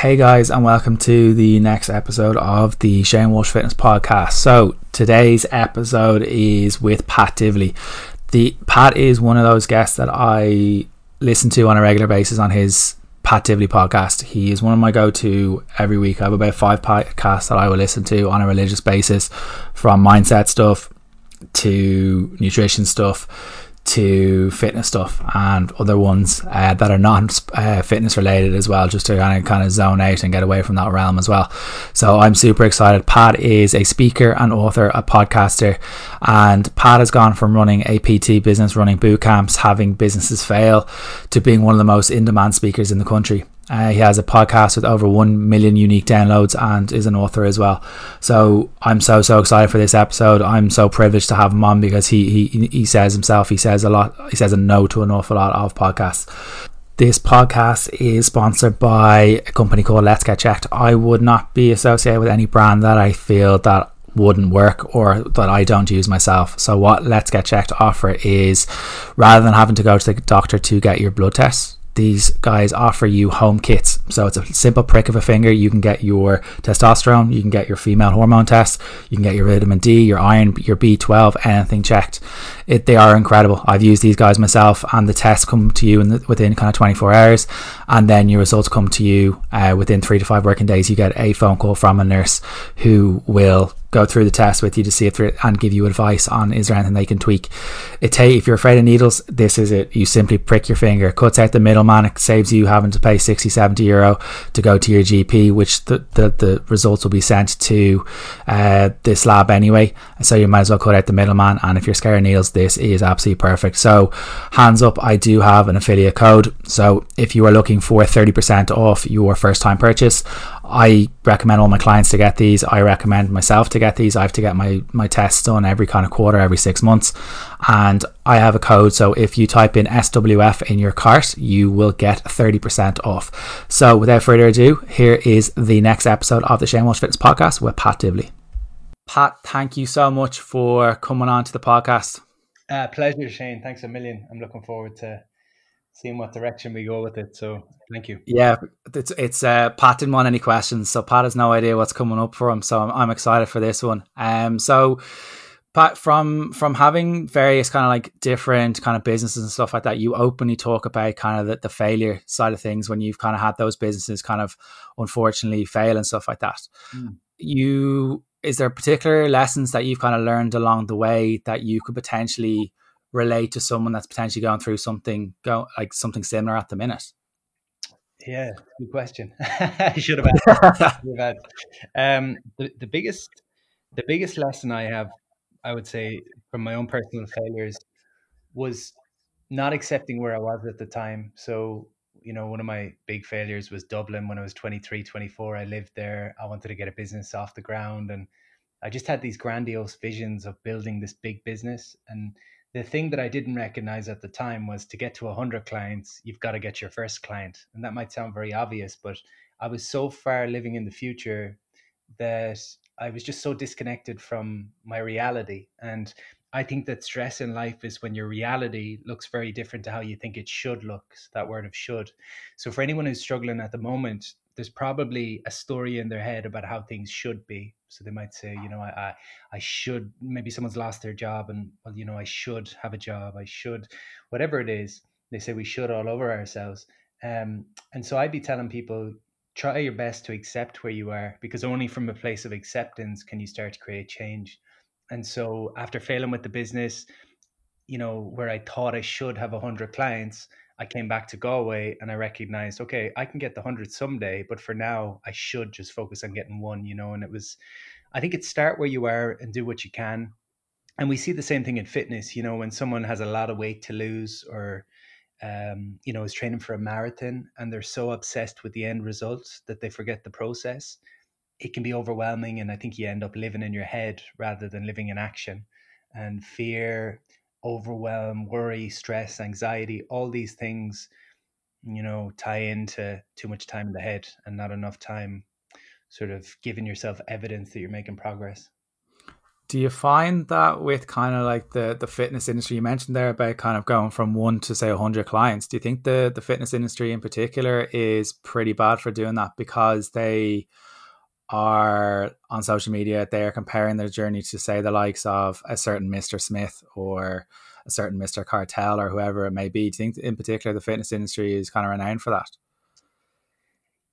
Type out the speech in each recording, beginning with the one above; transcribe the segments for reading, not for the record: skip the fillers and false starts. Hey guys, and welcome to the next episode of the Shane Walsh Fitness Podcast. So today's episode is with Pat Divilly. Pat is one of those guests that I listen to on a regular basis on his Pat Divilly podcast. He is one of my go-to every week. I have about 5 podcasts that I will listen to on a religious basis, from mindset stuff to nutrition stuff to fitness stuff and other ones that are not fitness related as well, just to kind of zone out and get away from that realm as well. So I'm super excited. Pat is a speaker, an author, a podcaster, and Pat has gone from running a PT business, running boot camps, having businesses fail, to being one of the most in-demand speakers in the country. He has a podcast with over 1 million unique downloads and is an author as well. So I'm so excited for this episode. I'm so privileged to have him on because he says himself, he says a lot, he says a no to an awful lot of podcasts. This podcast is sponsored by a company called Let's Get Checked. I would not be associated with any brand that I feel that wouldn't work or that I don't use myself. So what Let's Get Checked offer is, rather than having to go to the doctor to get your blood tests, these guys offer you home kits. So it's a simple prick of a finger. You can get your testosterone, you can get your female hormone test, you can get your vitamin D, your iron, your B12, anything checked. They are incredible. I've used these guys myself, and the tests come to you within kind of 24 hours, and then your results come to you within 3 to 5 working days. You get a phone call from a nurse who will go through the test with you to see if they're, and give you advice on, is there anything they can tweak. If you're afraid of needles, this is it. You simply prick your finger. It cuts out the middleman. It saves you having to pay 60, 70 euro to go to your GP, which the results will be sent to this lab anyway. So you might as well cut out the middleman. And if you're scared of needles, this is absolutely perfect. So hands up, I do have an affiliate code. So if you are looking for 30% off your first time purchase, I recommend all my clients to get these. I recommend myself to get these. I have to get my tests done every kind of quarter, every 6 months, and I have a code. So if you type in SWF in your cart, you will get 30% off. So without further ado, here is the next episode of the Shane Walsh Fitness Podcast with Pat Divilly. Pat, thank you so much for coming on to the podcast. Pleasure, Shane. Thanks a million. I'm looking forward to seeing what direction we go with it, so thank you. Yeah, it's Pat didn't want any questions, so Pat has no idea what's coming up for him, so I'm excited for this one. So Pat, from having various kind of like different kind of businesses and stuff like that, you openly talk about kind of the failure side of things when you've kind of had those businesses kind of unfortunately fail and stuff like that. Is there particular lessons that you've kind of learned along the way that you could potentially relate to someone that's potentially going through something similar at the minute? Yeah, good question. I should have asked. The biggest lesson I have, I would say, from my own personal failures was not accepting where I was at the time. So, you know, one of my big failures was Dublin when I was 23, 24. I lived there. I wanted to get a business off the ground, and I just had these grandiose visions of building this big business. And the thing that I didn't recognize at the time was, to get to 100 clients, you've got to get your first client. And that might sound very obvious, but I was so far living in the future that I was just so disconnected from my reality. And I think that stress in life is when your reality looks very different to how you think it should look, that word of should. So for anyone who's struggling at the moment, there's probably a story in their head about how things should be. So they might say, you know, I should, maybe someone's lost their job, and, well, you know, I should have a job, I should, whatever it is, they say we should all over ourselves. And so I'd be telling people, try your best to accept where you are, because only from a place of acceptance can you start to create change. And so after failing with the business, you know, where I thought I should have 100 clients, I came back to Galway and I recognized, okay, I can get the 100 someday, but for now I should just focus on getting one, you know. And it was, I think it's start where you are and do what you can. And we see the same thing in fitness, you know, when someone has a lot of weight to lose, or, you know, is training for a marathon and they're so obsessed with the end results that they forget the process. It can be overwhelming. And I think you end up living in your head rather than living in action. And fear, overwhelm, worry, stress, anxiety, all these things, you know, tie into too much time in the head and not enough time sort of giving yourself evidence that you're making progress. Do you find that with kind of like the fitness industry, you mentioned there about kind of going from 1 to say 100 clients, do you think the fitness industry in particular is pretty bad for doing that because they are on social media, they are comparing their journey to say the likes of a certain Mr. Smith or a certain Mr. Cartel or whoever it may be? Do you think in particular the fitness industry is kind of renowned for that?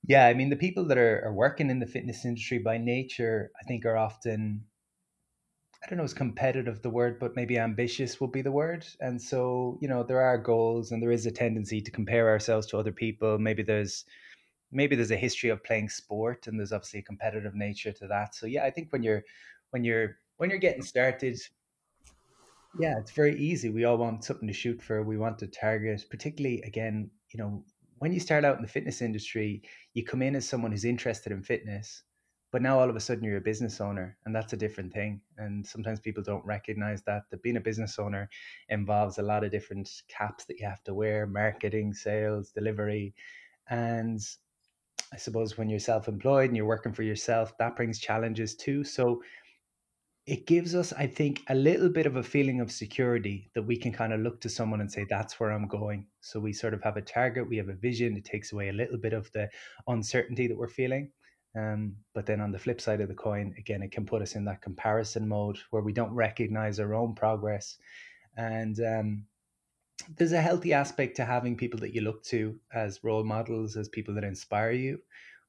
Yeah, I mean, the people that are working in the fitness industry by nature, I think are often, I don't know, is competitive the word, but maybe ambitious would be the word. And so, you know, there are goals and there is a tendency to compare ourselves to other people. Maybe there's a history of playing sport and there's obviously a competitive nature to that. So yeah, I think when you're getting started, yeah, it's very easy. We all want something to shoot for. We want to target, particularly again, you know, when you start out in the fitness industry, you come in as someone who's interested in fitness, but now all of a sudden you're a business owner, and that's a different thing. And sometimes people don't recognize that being a business owner involves a lot of different caps that you have to wear, marketing, sales, delivery. And I suppose when you're self-employed and you're working for yourself, that brings challenges too. So it gives us, I think, a little bit of a feeling of security that we can kind of look to someone and say, that's where I'm going. So we sort of have a target, we have a vision. It takes away a little bit of the uncertainty that we're feeling. But then on the flip side of the coin, again, it can put us in that comparison mode where we don't recognize our own progress. And there's a healthy aspect to having people that you look to as role models, as people that inspire you.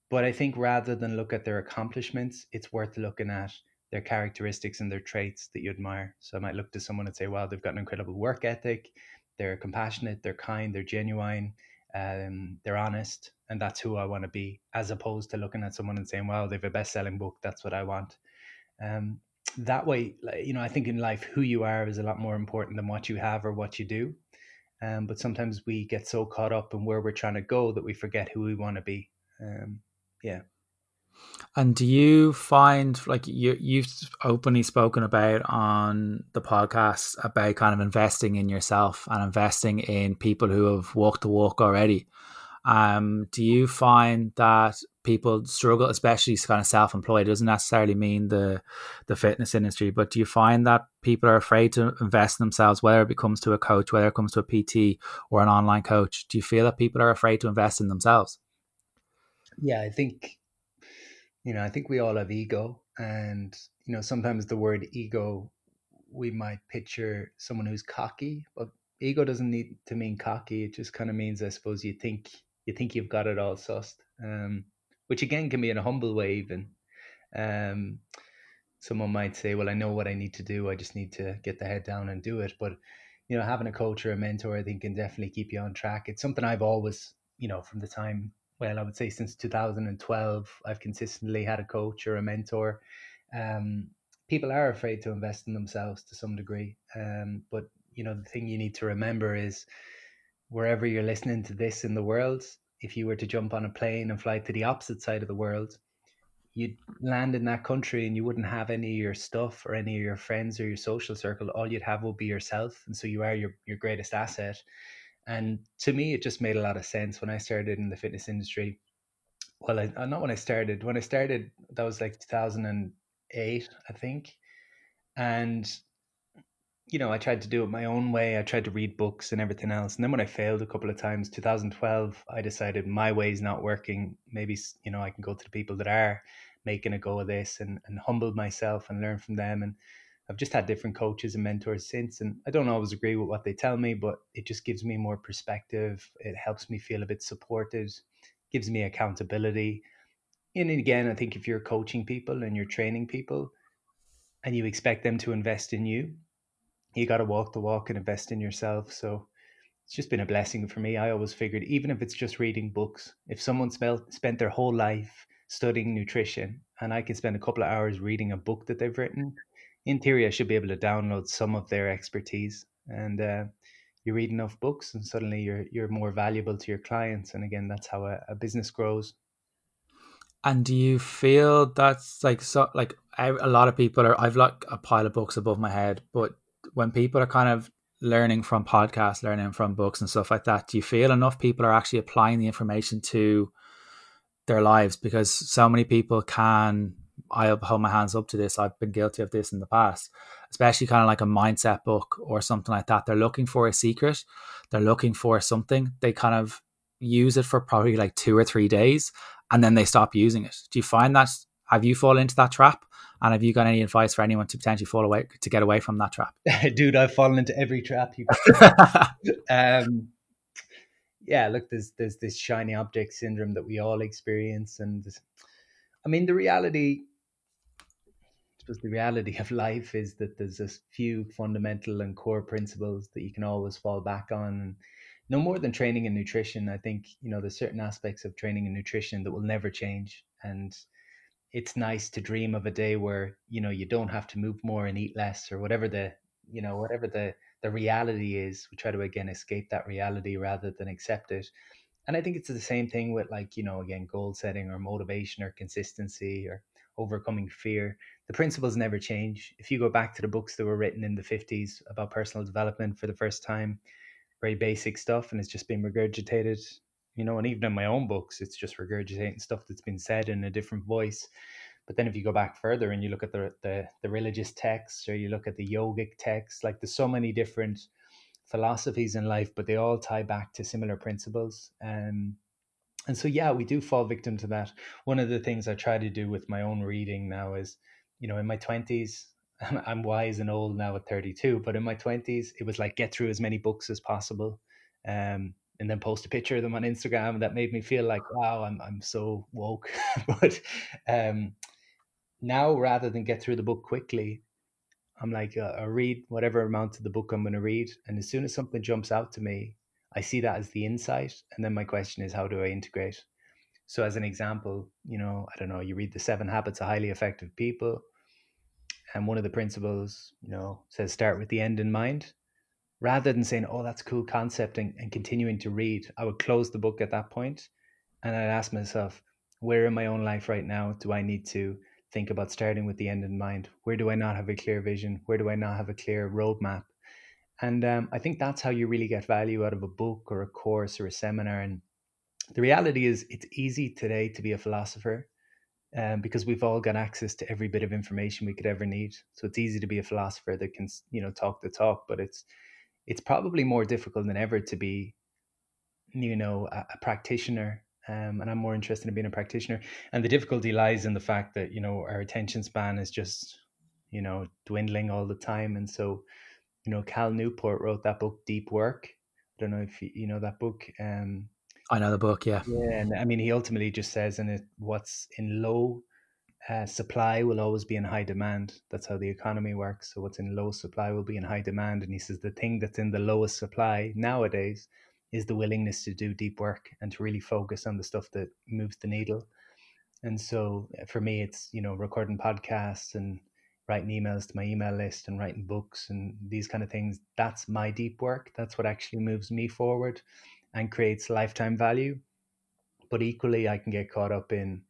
But I think rather than look at their accomplishments, it's worth looking at their characteristics and their traits that you admire. So I might look to someone and say, wow, they've got an incredible work ethic. They're compassionate, they're kind, they're genuine, they're honest. And that's who I want to be, as opposed to looking at someone and saying, wow, they have a best-selling book. That's what I want. That way, you know, I think in life, who you are is a lot more important than what you have or what you do. But sometimes we get so caught up in where we're trying to go that we forget who we want to be. Yeah. And do you find, like, you've openly spoken about on the podcast about kind of investing in yourself and investing in people who have walked the walk already? Do you find that people struggle, especially kind of self-employed? It doesn't necessarily mean the fitness industry, but do you find that people are afraid to invest in themselves, whether it comes to a coach, whether it comes to a PT or an online coach? Do you feel that people are afraid to invest in themselves? Yeah, I think... You know, I think we all have ego, and, you know, sometimes the word ego, we might picture someone who's cocky, but ego doesn't need to mean cocky. It just kind of means, I suppose, you think you've got it all sussed, which again can be in a humble way even. Someone might say, well, I know what I need to do. I just need to get the head down and do it. But, you know, having a coach or a mentor, I think, can definitely keep you on track. It's something I've always, you know, from the time... Well, I would say since 2012, I've consistently had a coach or a mentor. People are afraid to invest in themselves to some degree. But, you know, the thing you need to remember is wherever you're listening to this in the world, if you were to jump on a plane and fly to the opposite side of the world, you'd land in that country and you wouldn't have any of your stuff or any of your friends or your social circle. All you'd have will be yourself. And so you are your greatest asset. And to me, it just made a lot of sense when I started in the fitness industry. Well, not when I started. When I started, that was like 2008, I think. And, you know, I tried to do it my own way. I tried to read books and everything else. And then when I failed a couple of times, 2012, I decided my way's not working. Maybe, you know, I can go to the people that are making a go of this and humble myself and learn from them. And I've just had different coaches and mentors since, and I don't always agree with what they tell me, but it just gives me more perspective. It helps me feel a bit supported, gives me accountability. And again, I think if you're coaching people and you're training people and you expect them to invest in you, you got to walk the walk and invest in yourself. So it's just been a blessing for me. I always figured, even if it's just reading books, if someone spent their whole life studying nutrition and I can spend a couple of hours reading a book that they've written, in theory, I should be able to download some of their expertise. And you read enough books and suddenly you're more valuable to your clients. And again, that's how a business grows. And do you feel that's like, so like a lot of people are, I've like a pile of books above my head, but when people are kind of learning from podcasts, learning from books and stuff like that, do you feel enough people are actually applying the information to their lives? Because so many people can I hold my hands up to this. I've been guilty of this in the past, especially kind of like a mindset book or something like that. They're looking for a secret. They're looking for something. They kind of use it for probably like 2 or 3 days and then they stop using it. Do you find that? Have you fallen into that trap? And have you got any advice for anyone to potentially get away from that trap? Dude, I've fallen into every trap. Yeah, look, there's this shiny object syndrome that we all experience. And I mean, the reality of life is that there's a few fundamental and core principles that you can always fall back on. No more than training and nutrition. I think, you know, there's certain aspects of training and nutrition that will never change. And it's nice to dream of a day where, you know, you don't have to move more and eat less or whatever the reality is. We try to, again, escape that reality rather than accept it. And I think it's the same thing with, like, you know, again, goal setting or motivation or consistency or overcoming fear. The principles never change. If you go back to the books that were written in the 50s about personal development for the first time, very basic stuff, and it's just been regurgitated, you know, and even in my own books, it's just regurgitating stuff that's been said in a different voice. But then if you go back further and you look at the religious texts, or you look at the yogic texts, like there's so many different philosophies in life, but they all tie back to similar principles. And so, yeah, we do fall victim to that. One of the things I try to do with my own reading now is, you know, in my 20s, I'm wise and old now at 32, but in my 20s, it was like get through as many books as possible. And then post a picture of them on Instagram. That made me feel like, wow, I'm so woke. But now, rather than get through the book quickly, I'm like, I read whatever amount of the book I'm going to read. And as soon as something jumps out to me, I see that as the insight. And then my question is, how do I integrate? So as an example, you know, I don't know, you read the 7 Habits of Highly Effective People. And one of the principles, you know, says start with the end in mind. Rather than saying, oh, that's a cool concept and continuing to read, I would close the book at that point. And I'd ask myself, where in my own life right now do I need to think about starting with the end in mind? Where do I not have a clear vision? Where do I not have a clear roadmap? And I think that's how you really get value out of a book or a course or a seminar. And the reality is it's easy today to be a philosopher because we've all got access to every bit of information we could ever need. So it's easy to be a philosopher that can, you know, talk the talk, but it's probably more difficult than ever to be, you know, a practitioner. And I'm more interested in being a practitioner. And the difficulty lies in the fact that, you know, our attention span is just, you know, dwindling all the time. And so, you know, Cal Newport wrote that book, Deep Work. I don't know if you know that book. I know the book, yeah. Yeah, and I mean, he ultimately just says in it, what's in low supply will always be in high demand. That's how the economy works. So what's in low supply will be in high demand. And he says the thing that's in the lowest supply nowadays is the willingness to do deep work and to really focus on the stuff that moves the needle. And so for me, it's, you know, recording podcasts and writing emails to my email list and writing books and these kind of things. That's my deep work. That's what actually moves me forward and creates lifetime value. But equally, I can get caught up in,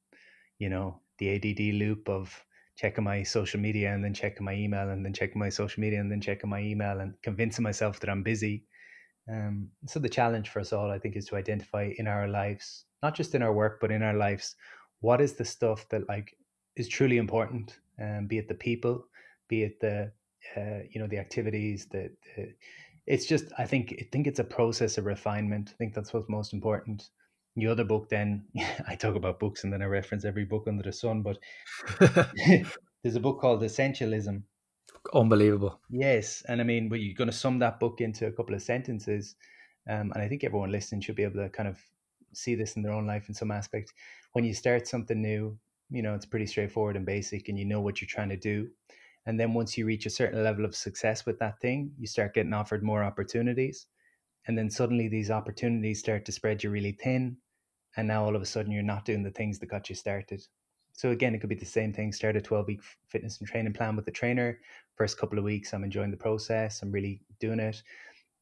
you know, the ADD loop of checking my social media and then checking my email and then checking my social media and then checking my email and convincing myself that I'm busy. So the challenge for us all, I think, is to identify in our lives, not just in our work, but in our lives, what is the stuff that, like, is truly important, be it the people, be it the, you know, the activities that it's just, I think it's a process of refinement. I think that's what's most important. The other book then, I talk about books and then I reference every book under the sun, but there's a book called Essentialism. Unbelievable. Yes. And I mean, well, you're going to sum that book into a couple of sentences. And I think everyone listening should be able to kind of see this in their own life in some aspect. When you start something new, you know, it's pretty straightforward and basic and you know what you're trying to do. And then once you reach a certain level of success with that thing, you start getting offered more opportunities. And then suddenly these opportunities start to spread you really thin. And now all of a sudden you're not doing the things that got you started. So again, it could be the same thing. Start a 12-week fitness and training plan with a trainer. First couple of weeks, I'm enjoying the process. I'm really doing it.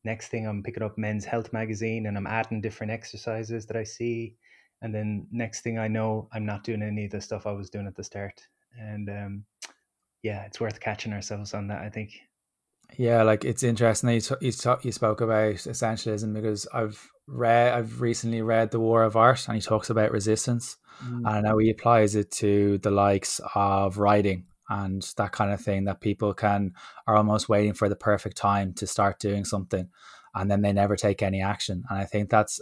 Next thing, I'm picking up Men's Health magazine and I'm adding different exercises that I see. And then next thing I know, I'm not doing any of the stuff I was doing at the start. And yeah, it's worth catching ourselves on that, I think. Yeah, like it's interesting that you spoke about essentialism, because I've I've recently read The War of Art, and he talks about resistance, and how he applies it to the likes of writing and that kind of thing, that people are almost waiting for the perfect time to start doing something, and then they never take any action. And I think that's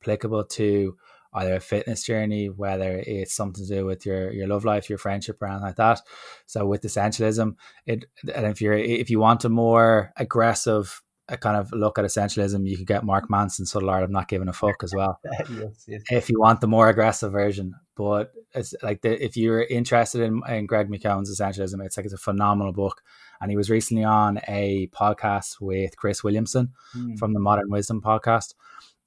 applicable to either a fitness journey, whether it's something to do with your love life, your friendship, or anything like that. So with essentialism, if you want a more aggressive kind of look at essentialism, you could get Mark Manson's Subtle Art of Not Giving a Fuck as well. Yes. If you want the more aggressive version. But it's like if you're interested in Greg McKeown's Essentialism, it's a phenomenal book. And he was recently on a podcast with Chris Williamson from the Modern Wisdom podcast.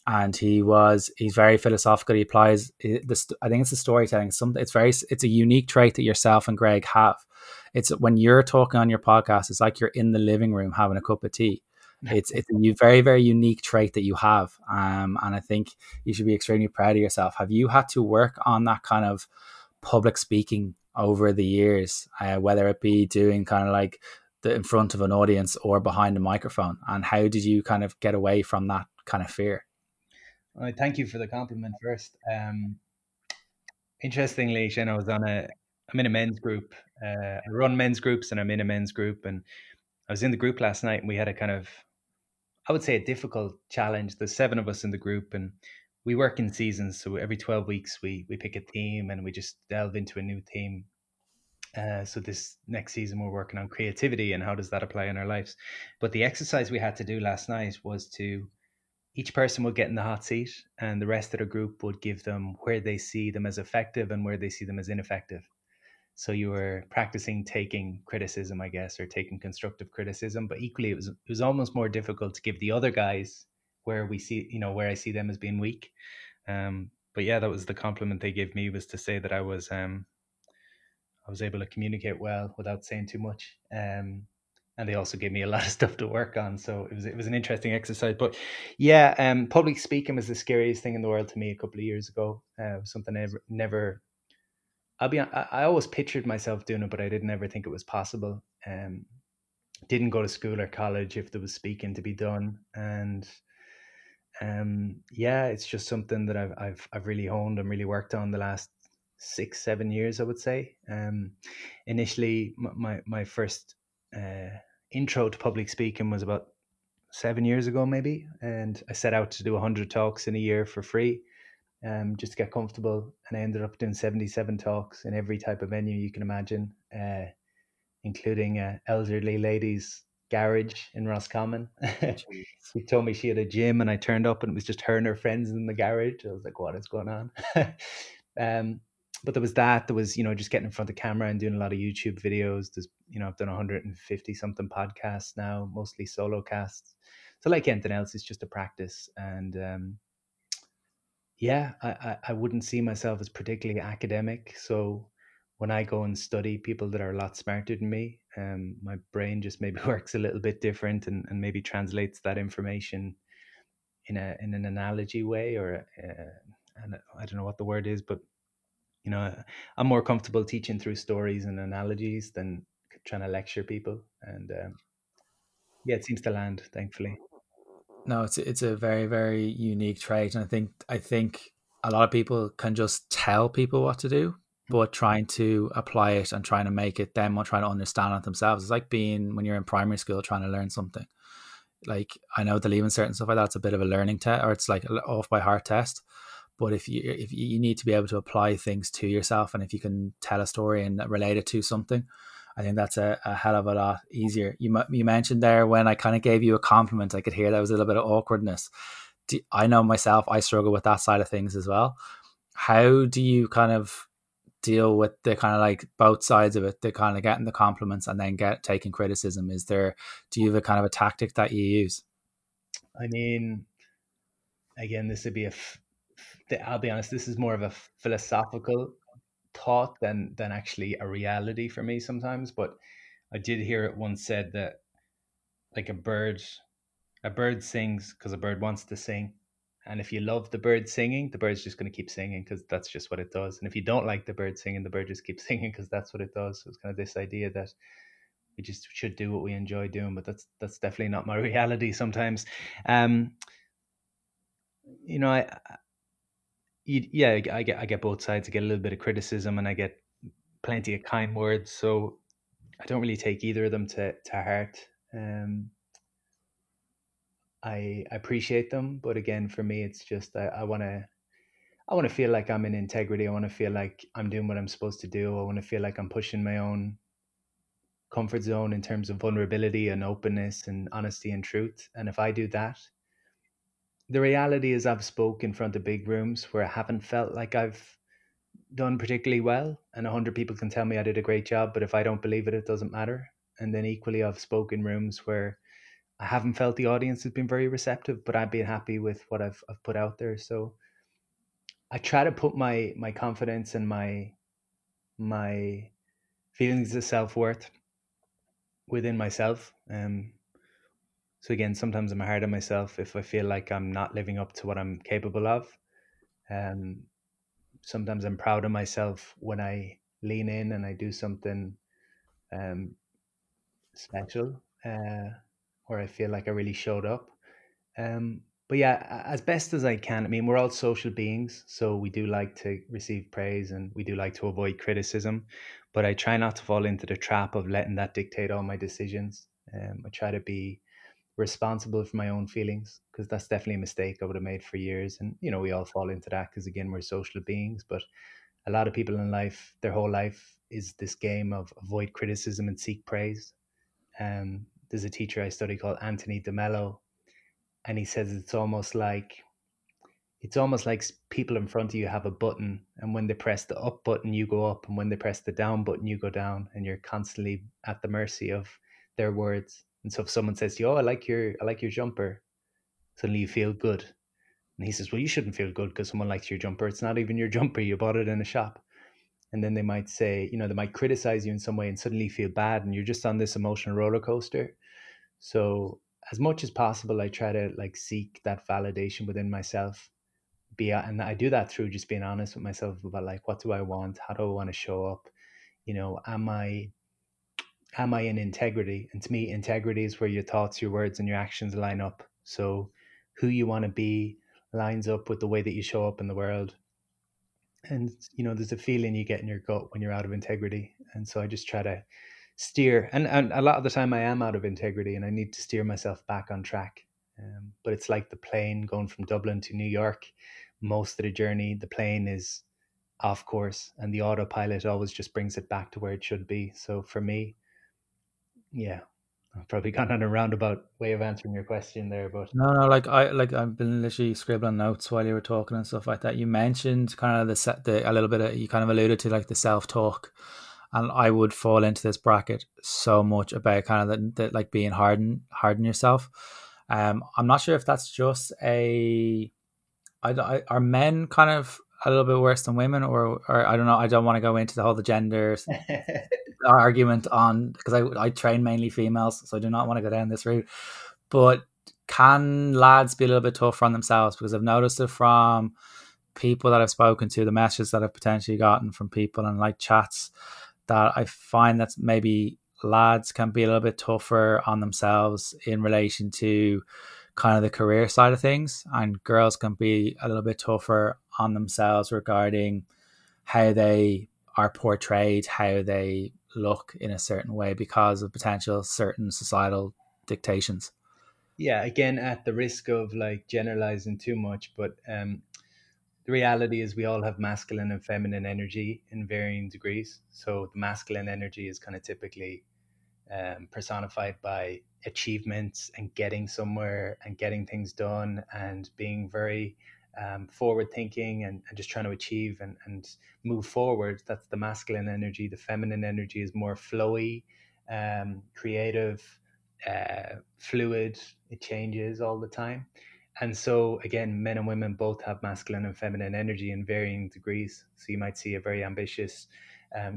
And he's very philosophical. He applies this. I think it's the storytelling. It's a unique trait that yourself and Greg have. It's when you're talking on your podcast, it's like you're in the living room having a cup of tea. It's a very, very unique trait that you have. And I think you should be extremely proud of yourself. Have you had to work on that kind of public speaking over the years, whether it be doing kind of like in front of an audience or behind a microphone? And how did you kind of get away from that kind of fear? Well, thank you for the compliment first. Interestingly, Shane, I'm in a men's group. I run men's groups and I'm in a men's group, and I was in the group last night and we had a kind of, I would say, a difficult challenge. There's seven of us in the group and we work in seasons. So every 12 weeks we pick a theme and we just delve into a new theme. So this next season we're working on creativity and how does that apply in our lives. But the exercise we had to do last night was each person would get in the hot seat and the rest of the group would give them where they see them as effective and where they see them as ineffective. So you were practicing taking criticism, I guess, or taking constructive criticism. But equally, it was almost more difficult to give the other guys where I see them as being weak. But yeah, that was the compliment they gave me, was to say that I was able to communicate well without saying too much. And they also gave me a lot of stuff to work on. So it was an interesting exercise. But yeah, public speaking was the scariest thing in the world to me a couple of years ago. It was something I never. I always pictured myself doing it, but I didn't ever think it was possible. Didn't go to school or college if there was speaking to be done, and it's just something that I've really honed and really worked on the last 6-7 years, I would say. Initially, my first intro to public speaking was about 7 years ago, maybe, and I set out to do 100 talks in a year for free. Just to get comfortable, and I ended up doing 77 talks in every type of venue you can imagine, including elderly ladies' garage in Roscommon. She told me she had a gym, and I turned up and it was just her and her friends in the garage. I was like, what is going on? But there was just getting in front of the camera and doing a lot of YouTube videos. I've done 150 something podcasts now, mostly solo casts. So like anything else, it's just a practice. And I wouldn't see myself as particularly academic. So when I go and study people that are a lot smarter than me, my brain just maybe works a little bit different and maybe translates that information in an analogy way, or I don't know what the word is, but I'm more comfortable teaching through stories and analogies than trying to lecture people. And it seems to land, thankfully. No, it's a very, very unique trait. And I think a lot of people can just tell people what to do, but trying to apply it and trying to make it them or trying to understand it themselves. It's like being when you're in primary school trying to learn something. Like, I know the leaving cert and stuff like that, it's a bit of a learning test, or it's like an off by heart test. But if you need to be able to apply things to yourself, and if you can tell a story and relate it to something, I think that's a hell of a lot easier. You mentioned there, when I kind of gave you a compliment, I could hear that was a little bit of awkwardness. I know myself, I struggle with that side of things as well. How do you kind of deal with the kind of like both sides of it, the kind of getting the compliments and then taking criticism? Do you have a kind of a tactic that you use? I mean, again, this would be I'll be honest, this is more of a philosophical thought than actually a reality for me sometimes. But I did hear it once said that, like, a bird sings because a bird wants to sing, and if you love the bird singing, the bird's just going to keep singing because that's just what it does. And if you don't like the bird singing, the bird just keeps singing because that's what it does. So it's kind of this idea that we just should do what we enjoy doing, but that's definitely not my reality sometimes. you know, I get both sides. I get a little bit of criticism and I get plenty of kind words. So I don't really take either of them to heart. I appreciate them, but again, for me, it's just I want to feel like I'm in integrity. I want to feel like I'm doing what I'm supposed to do. I want to feel like I'm pushing my own comfort zone in terms of vulnerability and openness and honesty and truth. And if I do that, the reality is I've spoke in front of big rooms where I haven't felt like I've done particularly well, and 100 people can tell me I did a great job, but if I don't believe it, it doesn't matter. And then equally, I've spoken in rooms where I haven't felt the audience has been very receptive, but I've been happy with what I've put out there. So I try to put my confidence and my feelings of self-worth within myself. So again, sometimes I'm hard on myself if I feel like I'm not living up to what I'm capable of. Sometimes I'm proud of myself when I lean in and I do something special. Or I feel like I really showed up. But yeah, as best as I can. I mean, we're all social beings, so we do like to receive praise and we do like to avoid criticism, but I try not to fall into the trap of letting that dictate all my decisions. I try to be responsible for my own feelings, because that's definitely a mistake I would have made for years. And, you know, we all fall into that because, again, we're social beings, but a lot of people in life, their whole life is this game of avoid criticism and seek praise. There's a teacher I study called Anthony DeMello, and he says it's almost like people in front of you have a button, and when they press the up button, you go up, and when they press the down button, you go down, and you're constantly at the mercy of their words. And so if someone says to you, "Oh, I like your jumper," suddenly you feel good, and he says, "Well, you shouldn't feel good because someone likes your jumper. It's not even your jumper. You bought it in a shop." And then they might say, you know, they might criticize you in some way and suddenly feel bad, and you're just on this emotional roller coaster. So as much as possible, I try to like seek that validation within myself. And I do that through just being honest with myself about like, what do I want? How do I want to show up? You know, am I in integrity? And to me, integrity is where your thoughts, your words, and your actions line up. So who you want to be lines up with the way that you show up in the world. And, you know, there's a feeling you get in your gut when you're out of integrity. And so I just try to steer. And a lot of the time I am out of integrity and I need to steer myself back on track. But it's like the plane going from Dublin to New York. Most of the journey, the plane is off course and the autopilot always just brings it back to where it should be. So for me, yeah, I've probably gone on a roundabout way of answering your question there, but no, I've been literally scribbling notes while you were talking and stuff like that. You mentioned kind of the a little bit of, you kind of alluded to like the self-talk, and I would fall into this bracket so much about kind of that like being harden yourself. I'm not sure if that's just are men kind of a little bit worse than women, or I don't know. I don't want to go into the whole gender argument on, because I train mainly females, so I do not want to go down this route. But can lads be a little bit tougher on themselves? Because I've noticed it from people that I've spoken to, the messages that I've potentially gotten from people and like chats, that I find that maybe lads can be a little bit tougher on themselves in relation to kind of the career side of things, and girls can be a little bit tougher on themselves regarding how they are portrayed, how they look in a certain way because of potential certain societal dictations. Yeah, again, at the risk of like generalizing too much, but the reality is we all have masculine and feminine energy in varying degrees. So the masculine energy is kind of typically personified by achievements and getting somewhere and getting things done and being very forward thinking and just trying to achieve and move forward. That's the masculine energy. The feminine energy is more flowy, creative, fluid. It changes all the time. And so again, men and women both have masculine and feminine energy in varying degrees. So you might see a very ambitious,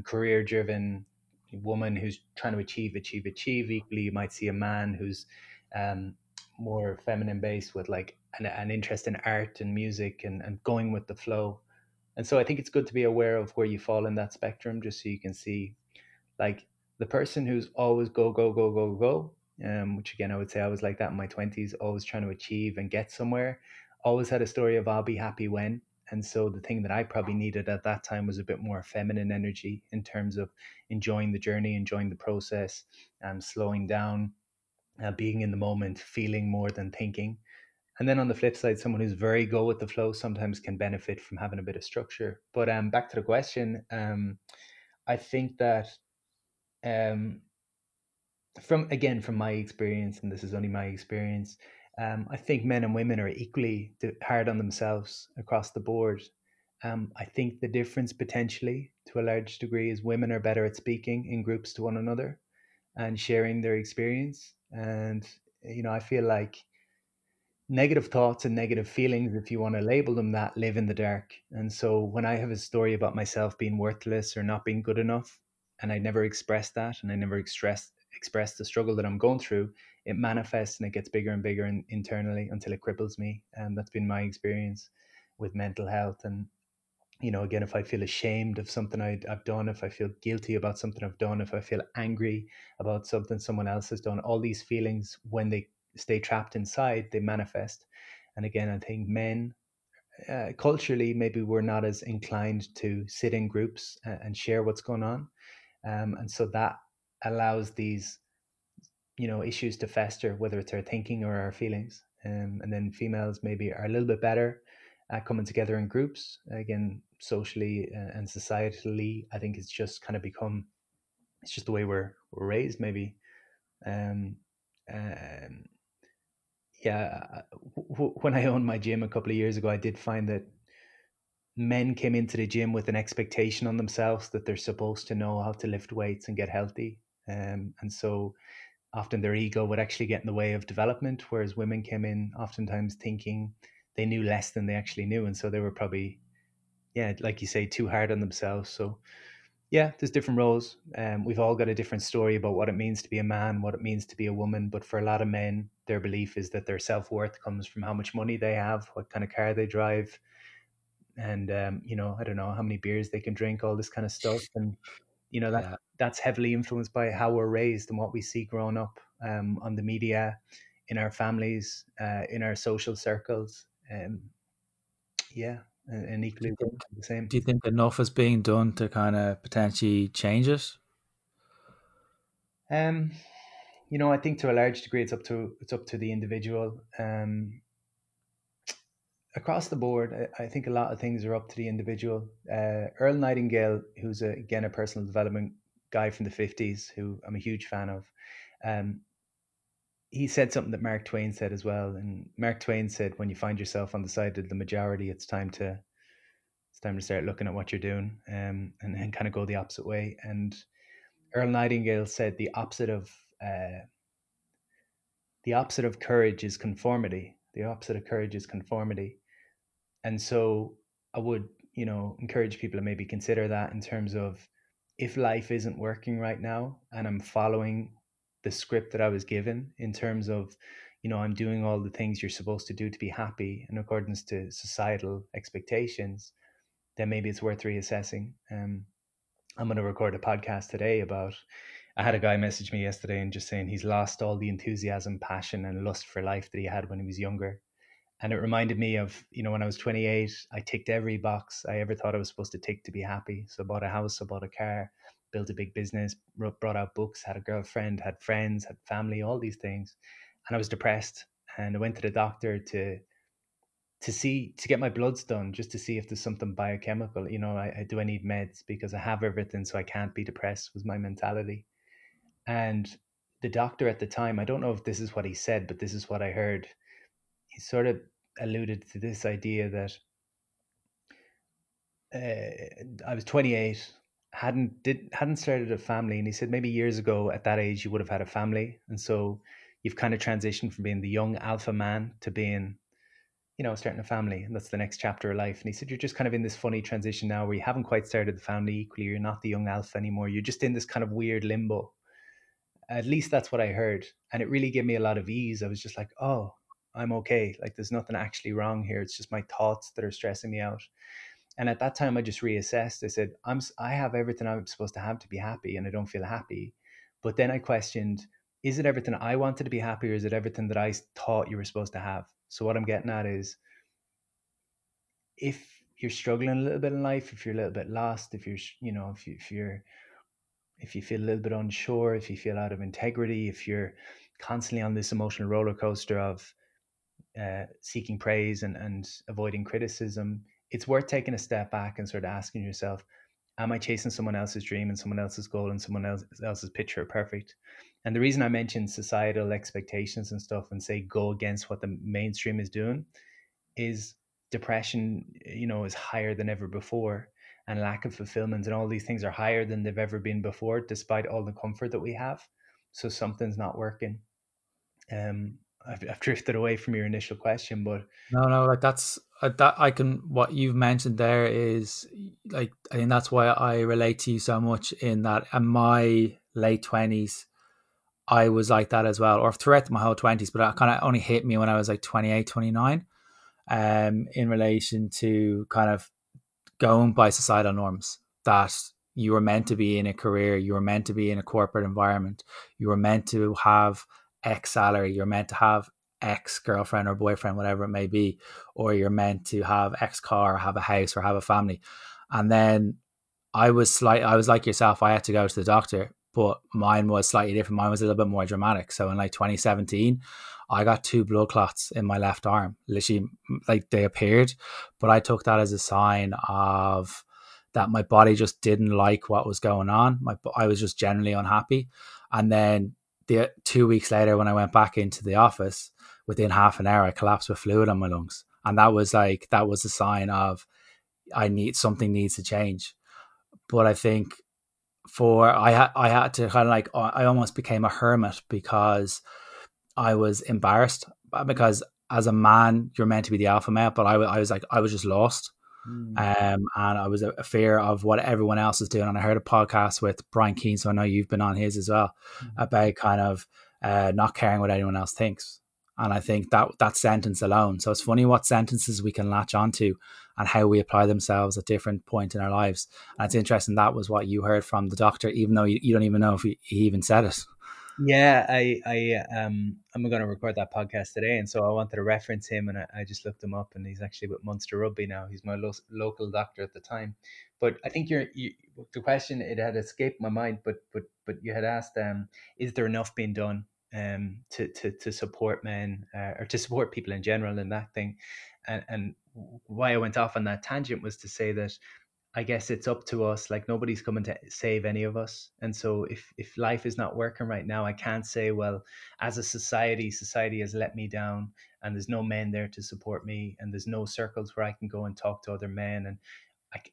career driven woman who's trying to achieve. Equally, you might see a man who's more feminine based with like an interest in art and music and going with the flow. And so I think it's good to be aware of where you fall in that spectrum, just so you can see like the person who's always go, which again, I would say I was like that in my 20s, always trying to achieve and get somewhere. always had a story of I'll be happy when. And so the thing that I probably needed at that time was a bit more feminine energy in terms of enjoying the journey, enjoying the process, slowing down, being in the moment, feeling more than thinking. And then on the flip side, someone who's very go with the flow sometimes can benefit from having a bit of structure. But back to the question, I think that from my experience, and this is only my experience, I think men and women are equally hard on themselves across the board. I think the difference potentially to a large degree is women are better at speaking in groups to one another and sharing their experience. And, you know, I feel like negative thoughts and negative feelings, if you want to label them that, live in the dark. And so when I have a story about myself being worthless or not being good enough, and I never expressed that, and I never express the struggle that I'm going through, it manifests and it gets bigger and bigger internally until it cripples me. And that's been my experience with mental health. And, you know, again, if I feel ashamed of something I've done, if I feel guilty about something I've done, if I feel angry about something someone else has done, all these feelings, when they stay trapped inside, they manifest. And again, I think men, culturally, maybe we're not as inclined to sit in groups and share what's going on. And so that allows these, you know, issues to fester, whether it's our thinking or our feelings. And then females maybe are a little bit better at coming together in groups. Again, socially and societally, I think it's just kind of become, it's just the way we're raised maybe. When I owned my gym a couple of years ago, I did find that men came into the gym with an expectation on themselves that they're supposed to know how to lift weights and get healthy. And so often their ego would actually get in the way of development, whereas women came in oftentimes thinking they knew less than they actually knew. And so they were probably, like you say, too hard on themselves. So yeah, there's different roles. We've all got a different story about what it means to be a man, what it means to be a woman. But for a lot of men, their belief is that their self-worth comes from how much money they have, what kind of car they drive, and I don't know how many beers they can drink, all this kind of stuff. And you know, that's heavily influenced by how we're raised and what we see growing up on the media, in our families, in our social circles. And equally the same. Do you think enough is being done to kind of potentially change it? I think to a large degree it's up to the individual. Across the board, I think a lot of things are up to the individual. Earl Nightingale, who's a personal development guy from the 50s, who I'm a huge fan of, he said something that Mark Twain said as well. And Mark Twain said, when you find yourself on the side of the majority, it's time to start looking at what you're doing and kind of go the opposite way. And Earl Nightingale said the opposite of courage is conformity. The opposite of courage is conformity. And so I would, encourage people to maybe consider that in terms of, if life isn't working right now and I'm following the script that I was given in terms of, I'm doing all the things you're supposed to do to be happy in accordance to societal expectations, then maybe it's worth reassessing. I'm going to record a podcast today about, I had a guy message me yesterday and just saying he's lost all the enthusiasm, passion and lust for life that he had when he was younger. And it reminded me of, when I was 28, I ticked every box I ever thought I was supposed to tick to be happy. So I bought a house, I bought a car, built a big business, brought out books, had a girlfriend, had friends, had family, all these things. And I was depressed and I went to the doctor to get my bloods done, just to see if there's something biochemical. I need meds because I have everything, so I can't be depressed, was my mentality. And the doctor at the time, I don't know if this is what he said, but this is what I heard. He sort of alluded to this idea that I was 28, hadn't started a family. And he said, maybe years ago at that age, you would have had a family. And so you've kind of transitioned from being the young alpha man to being, starting a family. And that's the next chapter of life. And he said, you're just kind of in this funny transition now where you haven't quite started the family. Equally, you're not the young alpha anymore. You're just in this kind of weird limbo. At least that's what I heard. And it really gave me a lot of ease. I was just like, oh, I'm okay. Like, there's nothing actually wrong here. It's just my thoughts that are stressing me out. And at that time, I just reassessed. I said, I have everything I'm supposed to have to be happy, and I don't feel happy. But then I questioned, is it everything I wanted to be happy, or is it everything that I thought you were supposed to have? So what I'm getting at is, if you're struggling a little bit in life, if you're a little bit lost, if you're, you know, if you feel a little bit unsure, if you feel out of integrity, if you're constantly on this emotional roller coaster of seeking praise and avoiding criticism, it's worth taking a step back and sort of asking yourself, am I chasing someone else's dream and someone else's goal and someone else's picture of perfect? And the reason I mentioned societal expectations and stuff and say go against what the mainstream is doing is depression, you know, is higher than ever before, and lack of fulfillment and all these things are higher than they've ever been before, despite all the comfort that we have. So something's not working. I've drifted away from your initial question, but no, like that's that I can, what you've mentioned there is like, I think that's why I relate to you so much, in that in my late 20s, I was like that as well, or throughout my whole 20s, but it kind of only hit me when I was like 28, 29, in relation to kind of going by societal norms that you were meant to be in a career, you were meant to be in a corporate environment, you were meant to have X salary, you're meant to have X girlfriend or boyfriend, whatever it may be, or you're meant to have X car or have a house or have a family. And then I was like yourself, I had to go to the doctor, but mine was slightly different. Mine was a little bit more dramatic. So in like 2017, I got 2 blood clots in my left arm. Literally, like they appeared, but I took that as a sign of that my body just didn't like what was going on. I was just generally unhappy. And then 2 weeks later, when I went back into the office, within half an hour, I collapsed with fluid on my lungs. And that was a sign of something needs to change. But I think I had to kind of like, I almost became a hermit because I was embarrassed, because as a man, you're meant to be the alpha male, but I was just lost. And I was a fear of what everyone else is doing. And I heard a podcast with Brian Keene, so I know you've been on his as well, about kind of not caring what anyone else thinks. And I think that sentence alone, so it's funny what sentences we can latch onto and how we apply themselves at different points in our lives. And it's interesting, that was what you heard from the doctor, even though you don't even know if he even said it. Yeah, I'm going to record that podcast today, and so I wanted to reference him, and I just looked him up, and he's actually with Munster Rugby now. He's my local doctor at the time. But I think the question, it had escaped my mind, but you had asked, is there enough being done to support men or to support people in general in that thing, and why I went off on that tangent was to say that I guess it's up to us, like nobody's coming to save any of us. And so if life is not working right now, I can't say, well, as a society has let me down and there's no men there to support me and there's no circles where I can go and talk to other men. And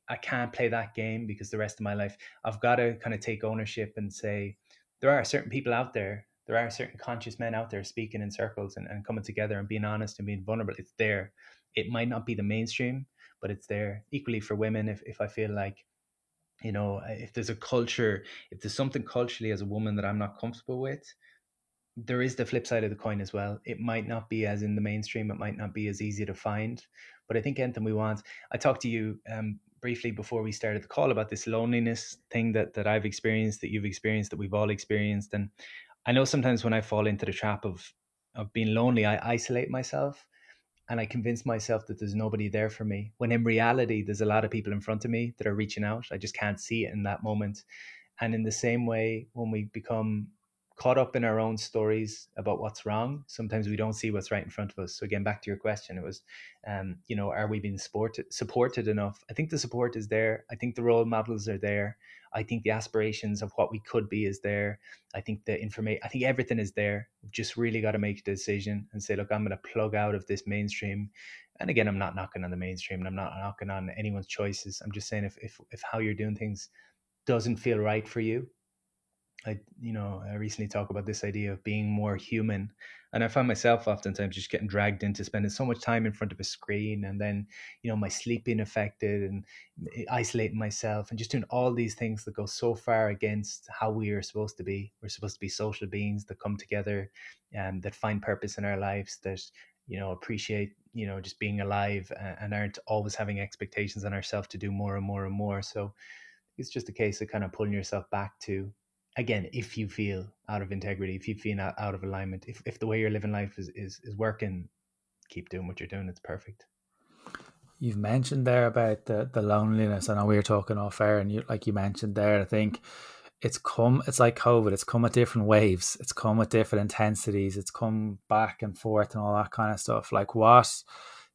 I can't play that game because the rest of my life, I've got to kind of take ownership and say, there are certain people out there. There are certain conscious men out there speaking in circles and coming together and being honest and being vulnerable. It's there. It might not be the mainstream, but it's there. Equally for women, if I feel like, you know, if there's a culture, if there's something culturally as a woman that I'm not comfortable with, there is the flip side of the coin as well. It might not be as in the mainstream, it might not be as easy to find, but I think anything we want. I talked to you briefly before we started the call about this loneliness thing that I've experienced, that you've experienced, that we've all experienced. And I know sometimes when I fall into the trap of being lonely, I isolate myself. And I convince myself that there's nobody there for me, when in reality, there's a lot of people in front of me that are reaching out. I just can't see it in that moment. And in the same way, when we become caught up in our own stories about what's wrong, sometimes we don't see what's right in front of us. So again, back to your question, it was, you know, are we being supported enough? I think the support is there. I think the role models are there. I think the aspirations of what we could be is there. I think the information, I think everything is there. We've just really got to make a decision and say, look, I'm going to plug out of this mainstream. And again, I'm not knocking on the mainstream and I'm not knocking on anyone's choices. I'm just saying if how you're doing things doesn't feel right for you. I recently talk about this idea of being more human, and I find myself oftentimes just getting dragged into spending so much time in front of a screen, and then, you know, my sleep being affected and isolating myself and just doing all these things that go so far against how we are supposed to be. We're supposed to be social beings that come together and that find purpose in our lives, that, you know, appreciate, you know, just being alive and aren't always having expectations on ourselves to do more and more and more. So it's just a case of kind of pulling yourself back to, again, if you feel out of integrity, if you feel out of alignment, if the way you're living life is working, keep doing what you're doing. It's perfect. you've mentioned there about the loneliness. I know we were talking off air, and you mentioned there, I think it's like COVID, it's come at different waves, it's come with different intensities, it's come back and forth and all that kind of stuff. Like, what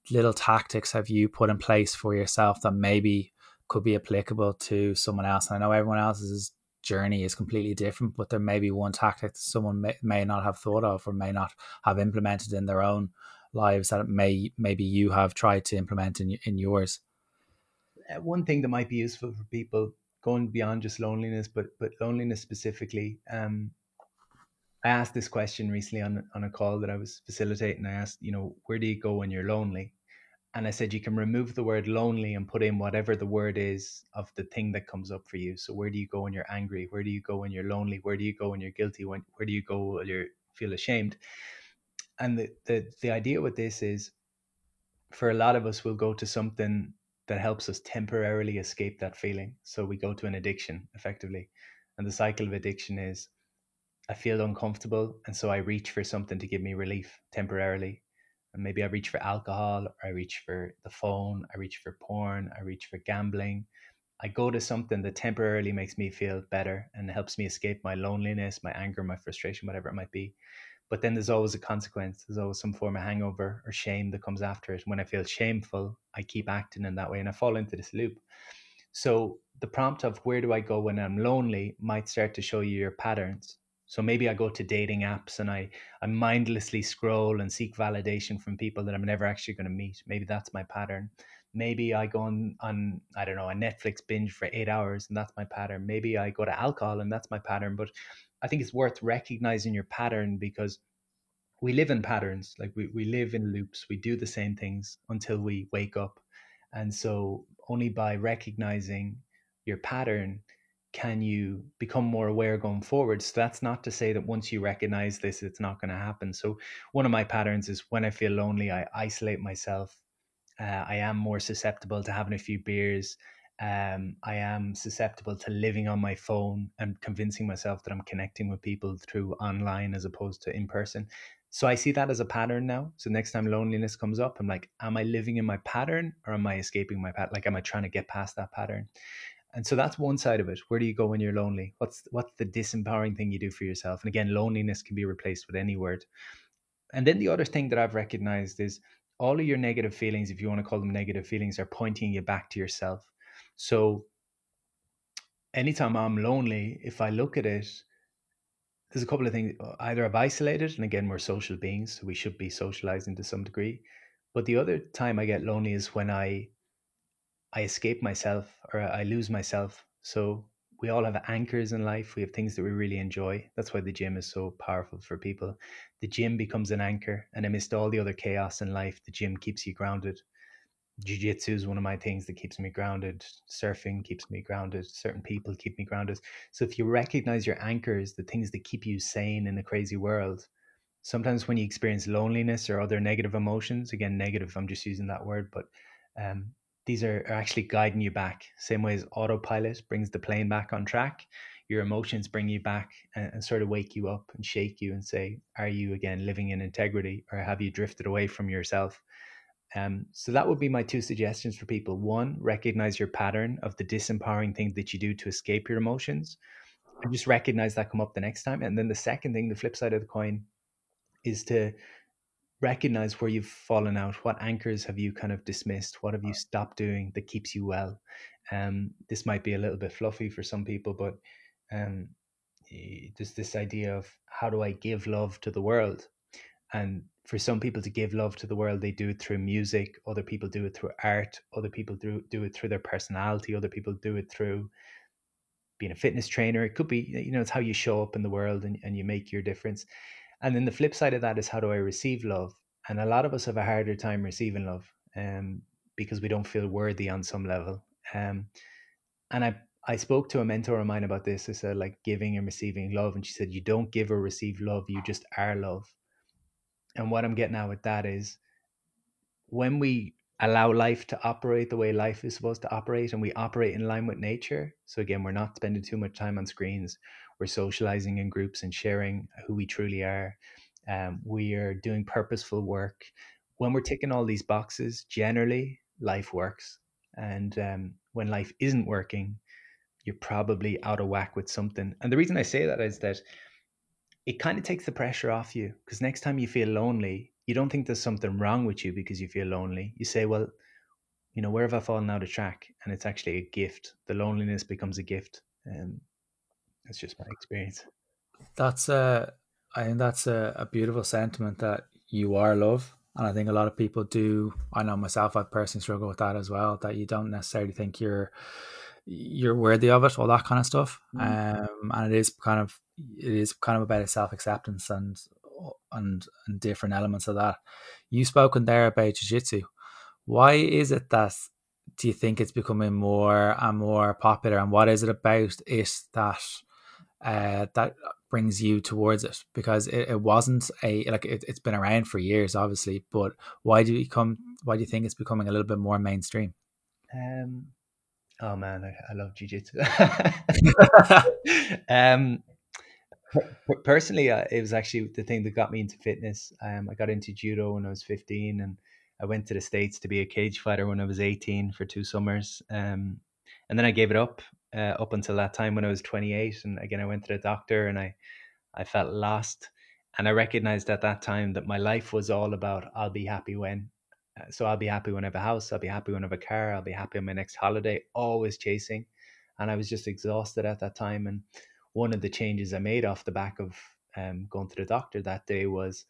little tactics have you put in place for yourself that maybe could be applicable to someone else? And I know everyone else's journey is completely different, but there may be one tactic that someone may not have thought of or may not have implemented in their own lives that maybe you have tried to implement in yours. One thing that might be useful for people going beyond just loneliness, but loneliness specifically. I asked this question recently on a call that I was facilitating. I asked, where do you go when you're lonely? And I said, you can remove the word lonely and put in whatever the word is of the thing that comes up for you. So where do you go when you're angry? Where do you go when you're lonely? Where do you go when you're guilty? Where do you go when you feel ashamed? And the idea with this is, for a lot of us, we'll go to something that helps us temporarily escape that feeling. So we go to an addiction, effectively. And the cycle of addiction is, I feel uncomfortable, and so I reach for something to give me relief temporarily. And maybe I reach for alcohol, or I reach for the phone, I reach for porn, I reach for gambling. I go to something that temporarily makes me feel better and helps me escape my loneliness, my anger, my frustration, whatever it might be. But then there's always a consequence. There's always some form of hangover or shame that comes after it. When I feel shameful, I keep acting in that way, and I fall into this loop. So the prompt of where do I go when I'm lonely might start to show you your patterns. So maybe I go to dating apps and I mindlessly scroll and seek validation from people that I'm never actually going to meet. Maybe that's my pattern. Maybe I go on, I don't know, a Netflix binge for 8 hours, and that's my pattern. Maybe I go to alcohol, and that's my pattern. But I think it's worth recognizing your pattern, because we live in patterns. Like we live in loops. We do the same things until we wake up. And so only by recognizing your pattern can you become more aware going forward. So that's not to say that once you recognize this, it's not going to happen. So one of my patterns is, when I feel lonely, I isolate myself. I am more susceptible to having a few beers. I am susceptible to living on my phone and convincing myself that I'm connecting with people through online as opposed to in person. So I see that as a pattern now. So next time loneliness comes up, I'm like, am I living in my pattern, or am I escaping my pattern? Like, am I trying to get past that pattern? And so that's one side of it. Where do you go when you're lonely? What's the disempowering thing you do for yourself? And again, loneliness can be replaced with any word. And then the other thing that I've recognized is, all of your negative feelings, if you want to call them negative feelings, are pointing you back to yourself. So anytime I'm lonely, if I look at it, there's a couple of things. Either I've isolated, and again, we're social beings, so we should be socializing to some degree. But the other time I get lonely is when I escape myself, or I lose myself. So we all have anchors in life. We have things that we really enjoy. That's why the gym is so powerful for people. The gym becomes an anchor, and amidst all the other chaos in life, the gym keeps you grounded. Jiu-jitsu is one of my things that keeps me grounded. Surfing keeps me grounded. Certain people keep me grounded. So if you recognize your anchors, the things that keep you sane in a crazy world, sometimes when you experience loneliness or other negative emotions, again, negative, I'm just using that word, but these are actually guiding you back. Same way as autopilot brings the plane back on track, your emotions bring you back and sort of wake you up and shake you and say, are you again living in integrity, or have you drifted away from yourself? So that would be my two suggestions for people. One, recognize your pattern of the disempowering thing that you do to escape your emotions, and just recognize that come up the next time. And then the second thing, the flip side of the coin, is to recognize where you've fallen out. What anchors have you kind of dismissed? What have you stopped doing that keeps you well? This might be a little bit fluffy for some people, but there's this idea of, how do I give love to the world? And for some people to give love to the world, they do it through music. Other people do it through art. Other people do it through their personality. Other people do it through being a fitness trainer. It could be, it's how you show up in the world and you make your difference. And then the flip side of that is, how do I receive love? And a lot of us have a harder time receiving love because we don't feel worthy on some level. And I spoke to a mentor of mine about this. I said, like, giving and receiving love. And she said, you don't give or receive love. You just are love. And what I'm getting at with that is, when we allow life to operate the way life is supposed to operate, and we operate in line with nature. So again, we're not spending too much time on screens. We're socializing in groups and sharing who we truly are. We are doing purposeful work. When we're ticking all these boxes, generally life works. And when life isn't working, you're probably out of whack with something. And the reason I say that is that it kind of takes the pressure off you, because next time you feel lonely, you don't think there's something wrong with you because you feel lonely. You say, well, you know, where have I fallen out of track? And it's actually a gift. The loneliness becomes a gift. That's just my experience. I think that's a beautiful sentiment, that you are love. And I think a lot of people do. I know myself, I personally struggle with that as well, that you don't necessarily think you're worthy of it, all that kind of stuff. And it is kind of about self-acceptance and different elements of that. You spoken there about jiu-jitsu. Why is it that do you think it's becoming more and more popular, and what is it about it that that brings you towards it? Because it wasn't it's been around for years, obviously, but why do you think it's becoming a little bit more mainstream? Oh man, I love jiu-jitsu. Personally, it was actually the thing that got me into fitness. I got into judo when I was 15, and I went to the States to be a cage fighter when I was 18 for 2 summers. And then I gave it up until that time when I was 28. And again, I went to the doctor and I felt lost. And I recognized at that time that my life was all about, I'll be happy when. So I'll be happy when I have a house. I'll be happy when I have a car. I'll be happy on my next holiday, always chasing. And I was just exhausted at that time. And one of the changes I made off the back of going to the doctor that day was,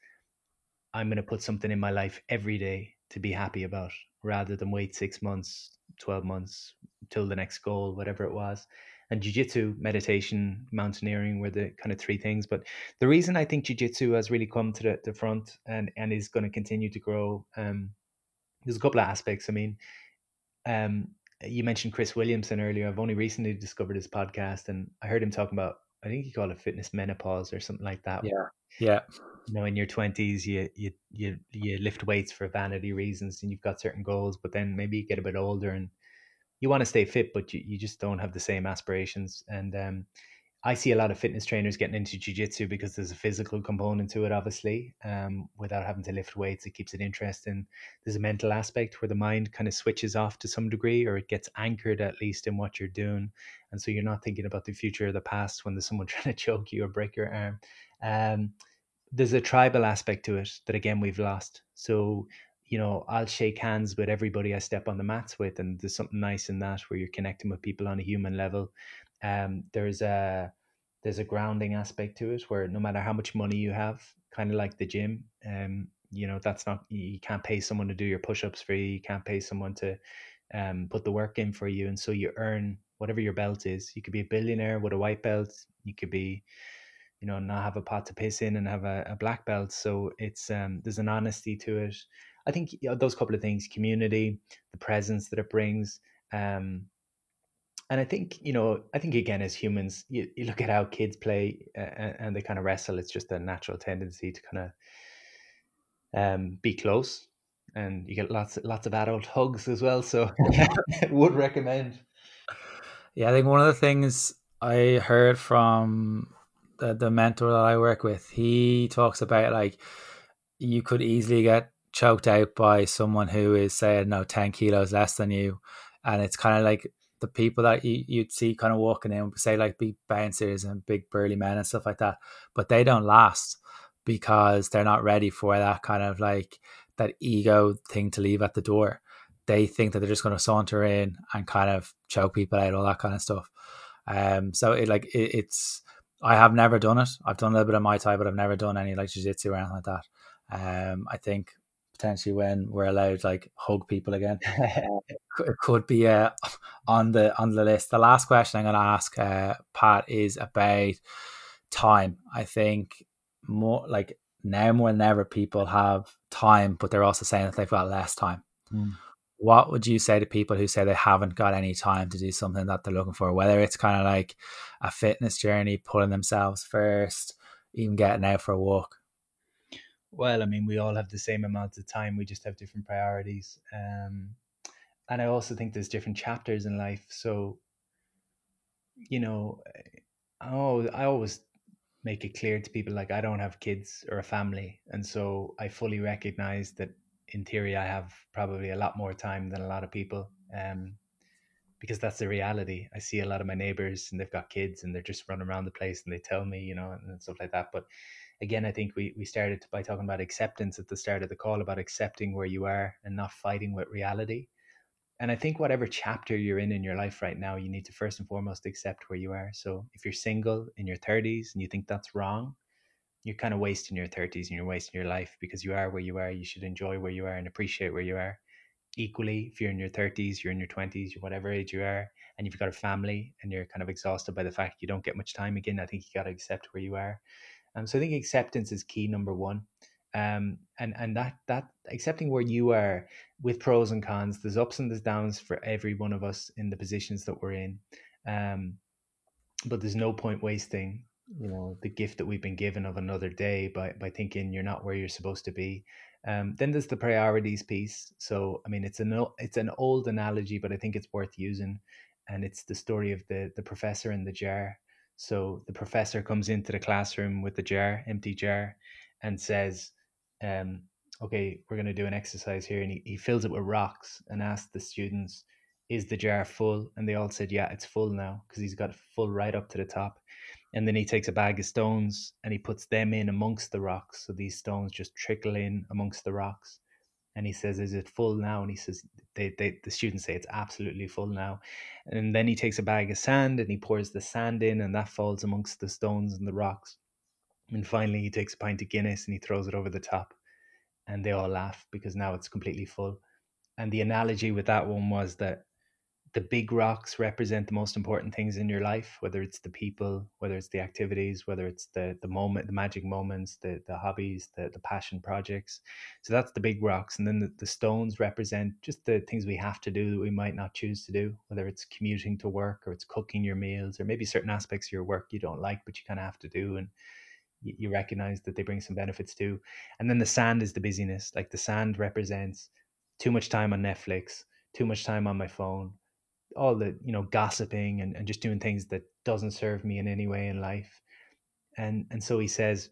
I'm going to put something in my life every day to be happy about, rather than wait 6 months, 12 months till the next goal, whatever it was. And jiu-jitsu, meditation, mountaineering were the kind of 3 things. But the reason I think jiu-jitsu has really come to the front and is going to continue to grow, there's a couple of aspects. I mean, you mentioned Chris Williamson earlier. I've only recently discovered his podcast, and I heard him talking about, I think he called it fitness menopause or something like that. Yeah. You know, in your 20s, you lift weights for vanity reasons and you've got certain goals, but then maybe you get a bit older and you want to stay fit, but you just don't have the same aspirations. And I see a lot of fitness trainers getting into jiu-jitsu because there's a physical component to it, obviously, without having to lift weights. It keeps it interesting. There's a mental aspect where the mind kind of switches off to some degree, or it gets anchored at least in what you're doing. And so you're not thinking about the future or the past when there's someone trying to choke you or break your arm. There's a tribal aspect to it that, again, we've lost. So, you know, I'll shake hands with everybody I step on the mats with, and there's something nice in that where you're connecting with people on a human level. There's a grounding aspect to it where no matter how much money you have, kind of like the gym, you know, you can't pay someone to do your push-ups for you. You can't pay someone to put the work in for you. And so you earn whatever your belt is. You could be a billionaire with a white belt. You could be, you know, not have a pot to piss in and have a black belt. So it's there's an honesty to it. I think, you know, those couple of things: community, the presence that it brings, and I think again, as humans, you look at how kids play and they kind of wrestle. It's just a natural tendency to kind of be close, and you get lots of adult hugs as well. So would recommend. Yeah, I think one of the things I heard from the mentor that I work with, he talks about, like, you could easily get choked out by someone who is, saying, no, 10 kilos less than you. And it's kind of like the people that you'd see kind of walking in, say, like, big bouncers and big burly men and stuff like that, but they don't last because they're not ready for that kind of, like, that ego thing to leave at the door. They think that they're just going to saunter in and kind of choke people out, all that kind of stuff. So it's I have never done it. I've done a little bit of Muay Thai, but I've never done any, like, jiu-jitsu or anything like that. I think potentially when we're allowed, like, hug people again, it could be on the list. The last question I'm going to ask, Pat, is about time. I think more, like, now more than ever, people have time, but they're also saying that they've got less time. What would you say to people who say they haven't got any time to do something that they're looking for, whether it's kind of like a fitness journey, putting themselves first, even getting out for a walk? Well, I mean, we all have the same amount of time. We just have different priorities. And I also think there's different chapters in life. So, you know, I always make it clear to people, like, I don't have kids or a family. And so I fully recognize that in theory, I have probably a lot more time than a lot of people, because that's the reality. I see a lot of my neighbors and they've got kids and they're just running around the place, and they tell me, you know, and stuff like that. But again, I think we started by talking about acceptance at the start of the call, about accepting where you are and not fighting with reality. And I think whatever chapter you're in your life right now, you need to first and foremost accept where you are. So if you're single in your 30s and you think that's wrong, you're kind of wasting your 30s and you're wasting your life, because you are where you are. You should enjoy where you are and appreciate where you are. Equally, if you're in your 30s, you're in your 20s, you're whatever age you are, and you've got a family and you're kind of exhausted by the fact you don't get much time again, I think you got to accept where you are. So I think acceptance is key, number one. And that accepting where you are, with pros and cons, there's ups and there's downs for every one of us in the positions that we're in. But there's no point wasting, you know, the gift that we've been given of another day by thinking you're not where you're supposed to be. Then there's the priorities piece. So, I mean, it's an old analogy, but I think it's worth using. And it's the story of the professor and the jar. So the professor comes into the classroom with the jar, empty jar, and says, okay, we're going to do an exercise here. And he fills it with rocks and asks the students, is the jar full? And they all said, yeah, it's full now, because he's got full right up to the top. And then he takes a bag of stones and he puts them in amongst the rocks. So these stones just trickle in amongst the rocks. And he says, is it full now? And he says, the students say, it's absolutely full now. And then he takes a bag of sand and he pours the sand in, and that falls amongst the stones and the rocks. And finally, he takes a pint of Guinness and he throws it over the top. And they all laugh, because now it's completely full. And the analogy with that one was that the big rocks represent the most important things in your life, whether it's the people, whether it's the activities, whether it's the moment, the magic moments, the hobbies, the passion projects. So that's the big rocks. And then the stones represent just the things we have to do that we might not choose to do, whether it's commuting to work, or it's cooking your meals, or maybe certain aspects of your work you don't like, but you kind of have to do, and you recognize that they bring some benefits too. And then the sand is the busyness. Like the sand represents too much time on Netflix, too much time on my phone, all the, you know, gossiping and just doing things that doesn't serve me in any way in life. And so he says,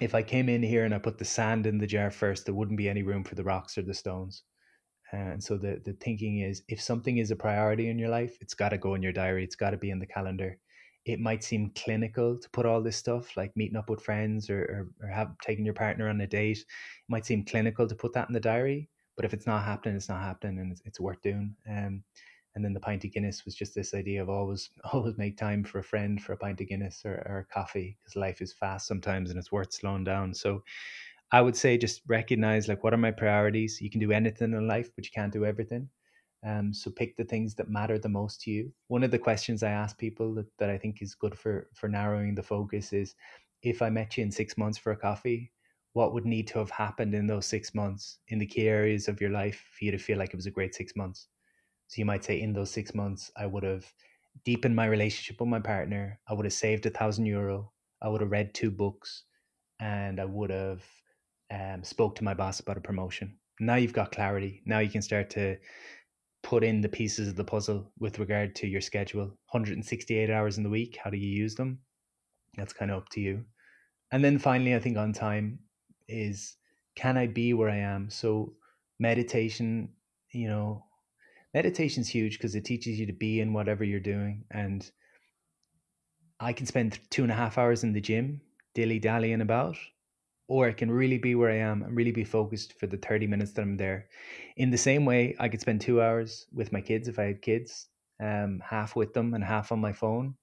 if I came in here and I put the sand in the jar first, there wouldn't be any room for the rocks or the stones. And so the thinking is, if something is a priority in your life, it's got to go in your diary. It's got to be in the calendar. It might seem clinical to put all this stuff, like meeting up with friends or taking your partner on a date. It might seem clinical to put that in the diary, but if it's not happening, it's not happening, and it's worth doing. And then the pint of Guinness was just this idea of always make time for a friend for a pint of Guinness or a coffee, because life is fast sometimes and it's worth slowing down. So I would say just recognize, like, what are my priorities? You can do anything in life, but you can't do everything. So pick the things that matter the most to you. One of the questions I ask people that I think is good for narrowing the focus is, if I met you in 6 months for a coffee, what would need to have happened in those 6 months in the key areas of your life for you to feel like it was a great 6 months? So you might say, in those 6 months, I would have deepened my relationship with my partner. I would have saved €1,000. I would have read 2 books, and I would have spoke to my boss about a promotion. Now you've got clarity. Now you can start to put in the pieces of the puzzle with regard to your schedule. 168 hours in the week. How do you use them? That's kind of up to you. And then finally, I think on time is, can I be where I am? So meditation's huge, because it teaches you to be in whatever you're doing. And I can spend 2.5 hours in the gym dilly-dallying about, or I can really be where I am and really be focused for the 30 minutes that I'm there. In the same way, I could spend 2 hours with my kids if I had kids, half with them and half on my phone,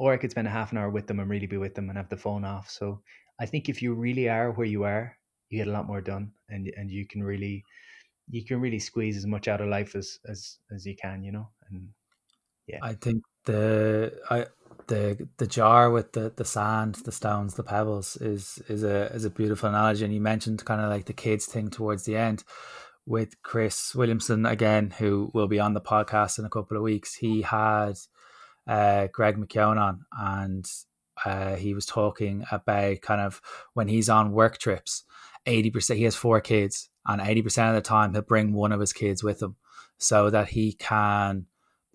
or I could spend a half an hour with them and really be with them and have the phone off. So I think if you really are where you are, you get a lot more done, and you can really squeeze as much out of life as you can, you know. And yeah, I think the jar with the sand, the stones, the pebbles is a beautiful analogy. And you mentioned kind of like the kids thing towards the end with Chris Williamson again, who will be on the podcast in a couple of weeks. He had Greg McKeown on, and he was talking about kind of when he's on work trips, 80%, he has 4 kids, and 80% of the time he'll bring one of his kids with him so that he can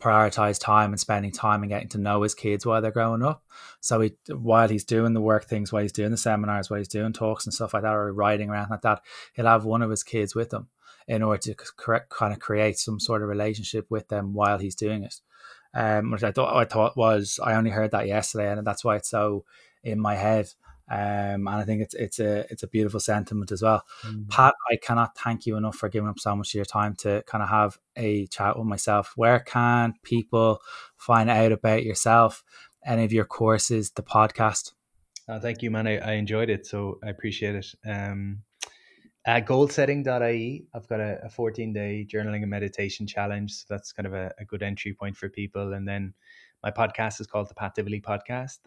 prioritize time and spending time and getting to know his kids while they're growing up. So he, while he's doing the work things, while he's doing the seminars, while he's doing talks and stuff like that, or writing around like that, he'll have one of his kids with him in order to kind of create some sort of relationship with them while he's doing it. Which I thought was, I only heard that yesterday, and that's why it's so in my head. And I think it's a beautiful sentiment as well. Mm. Pat, I cannot thank you enough for giving up so much of your time to kind of have a chat with myself. Where can people find out about yourself, any of your courses, the podcast? Thank you, man. I enjoyed it, so I appreciate it. At goalsetting.ie, I've got a 14-day journaling and meditation challenge. So that's kind of a good entry point for people. And then my podcast is called the Pat Divilly Podcast.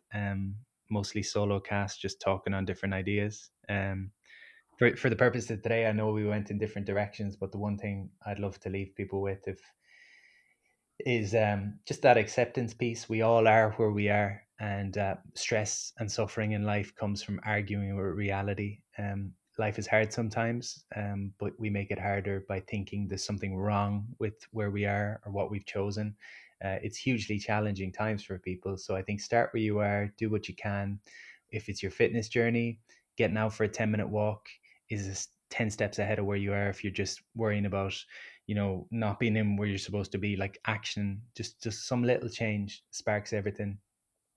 Mostly solo cast, just talking on different ideas. For the purpose of today, I know we went in different directions, but the one thing I'd love to leave people with is just that acceptance piece. We all are where we are, and stress and suffering in life comes from arguing with reality. Life is hard sometimes, but we make it harder by thinking there's something wrong with where we are or what we've chosen. It's hugely challenging times for people. So I think start where you are, do what you can. If it's your fitness journey, getting out for a 10-minute walk is 10 steps ahead of where you are. If you're just worrying about, not being in where you're supposed to be, like action, just some little change sparks everything.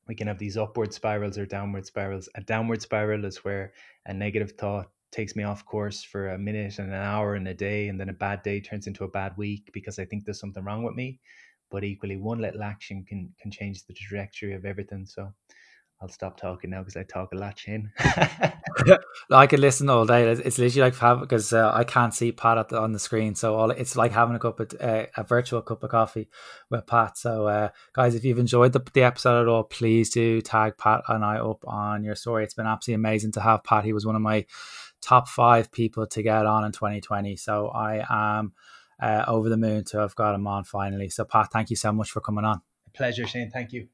We can have these upward spirals or downward spirals. A downward spiral is where a negative thought takes me off course for a minute and an hour and a day, and then a bad day turns into a bad week because I think there's something wrong with me. But equally, one little action can change the trajectory of everything. So I'll stop talking now because I talk a lot, Shane. I could listen all day. It's literally like, because I can't see Pat on the screen. So it's like having a virtual cup of coffee with Pat. So guys, if you've enjoyed the episode at all, please do tag Pat and I up on your story. It's been absolutely amazing to have Pat. He was one of my top 5 people to get on in 2020. So I am... over the moon to have got him on finally. So Pat, thank you so much for coming on. A pleasure, Shane. Thank you.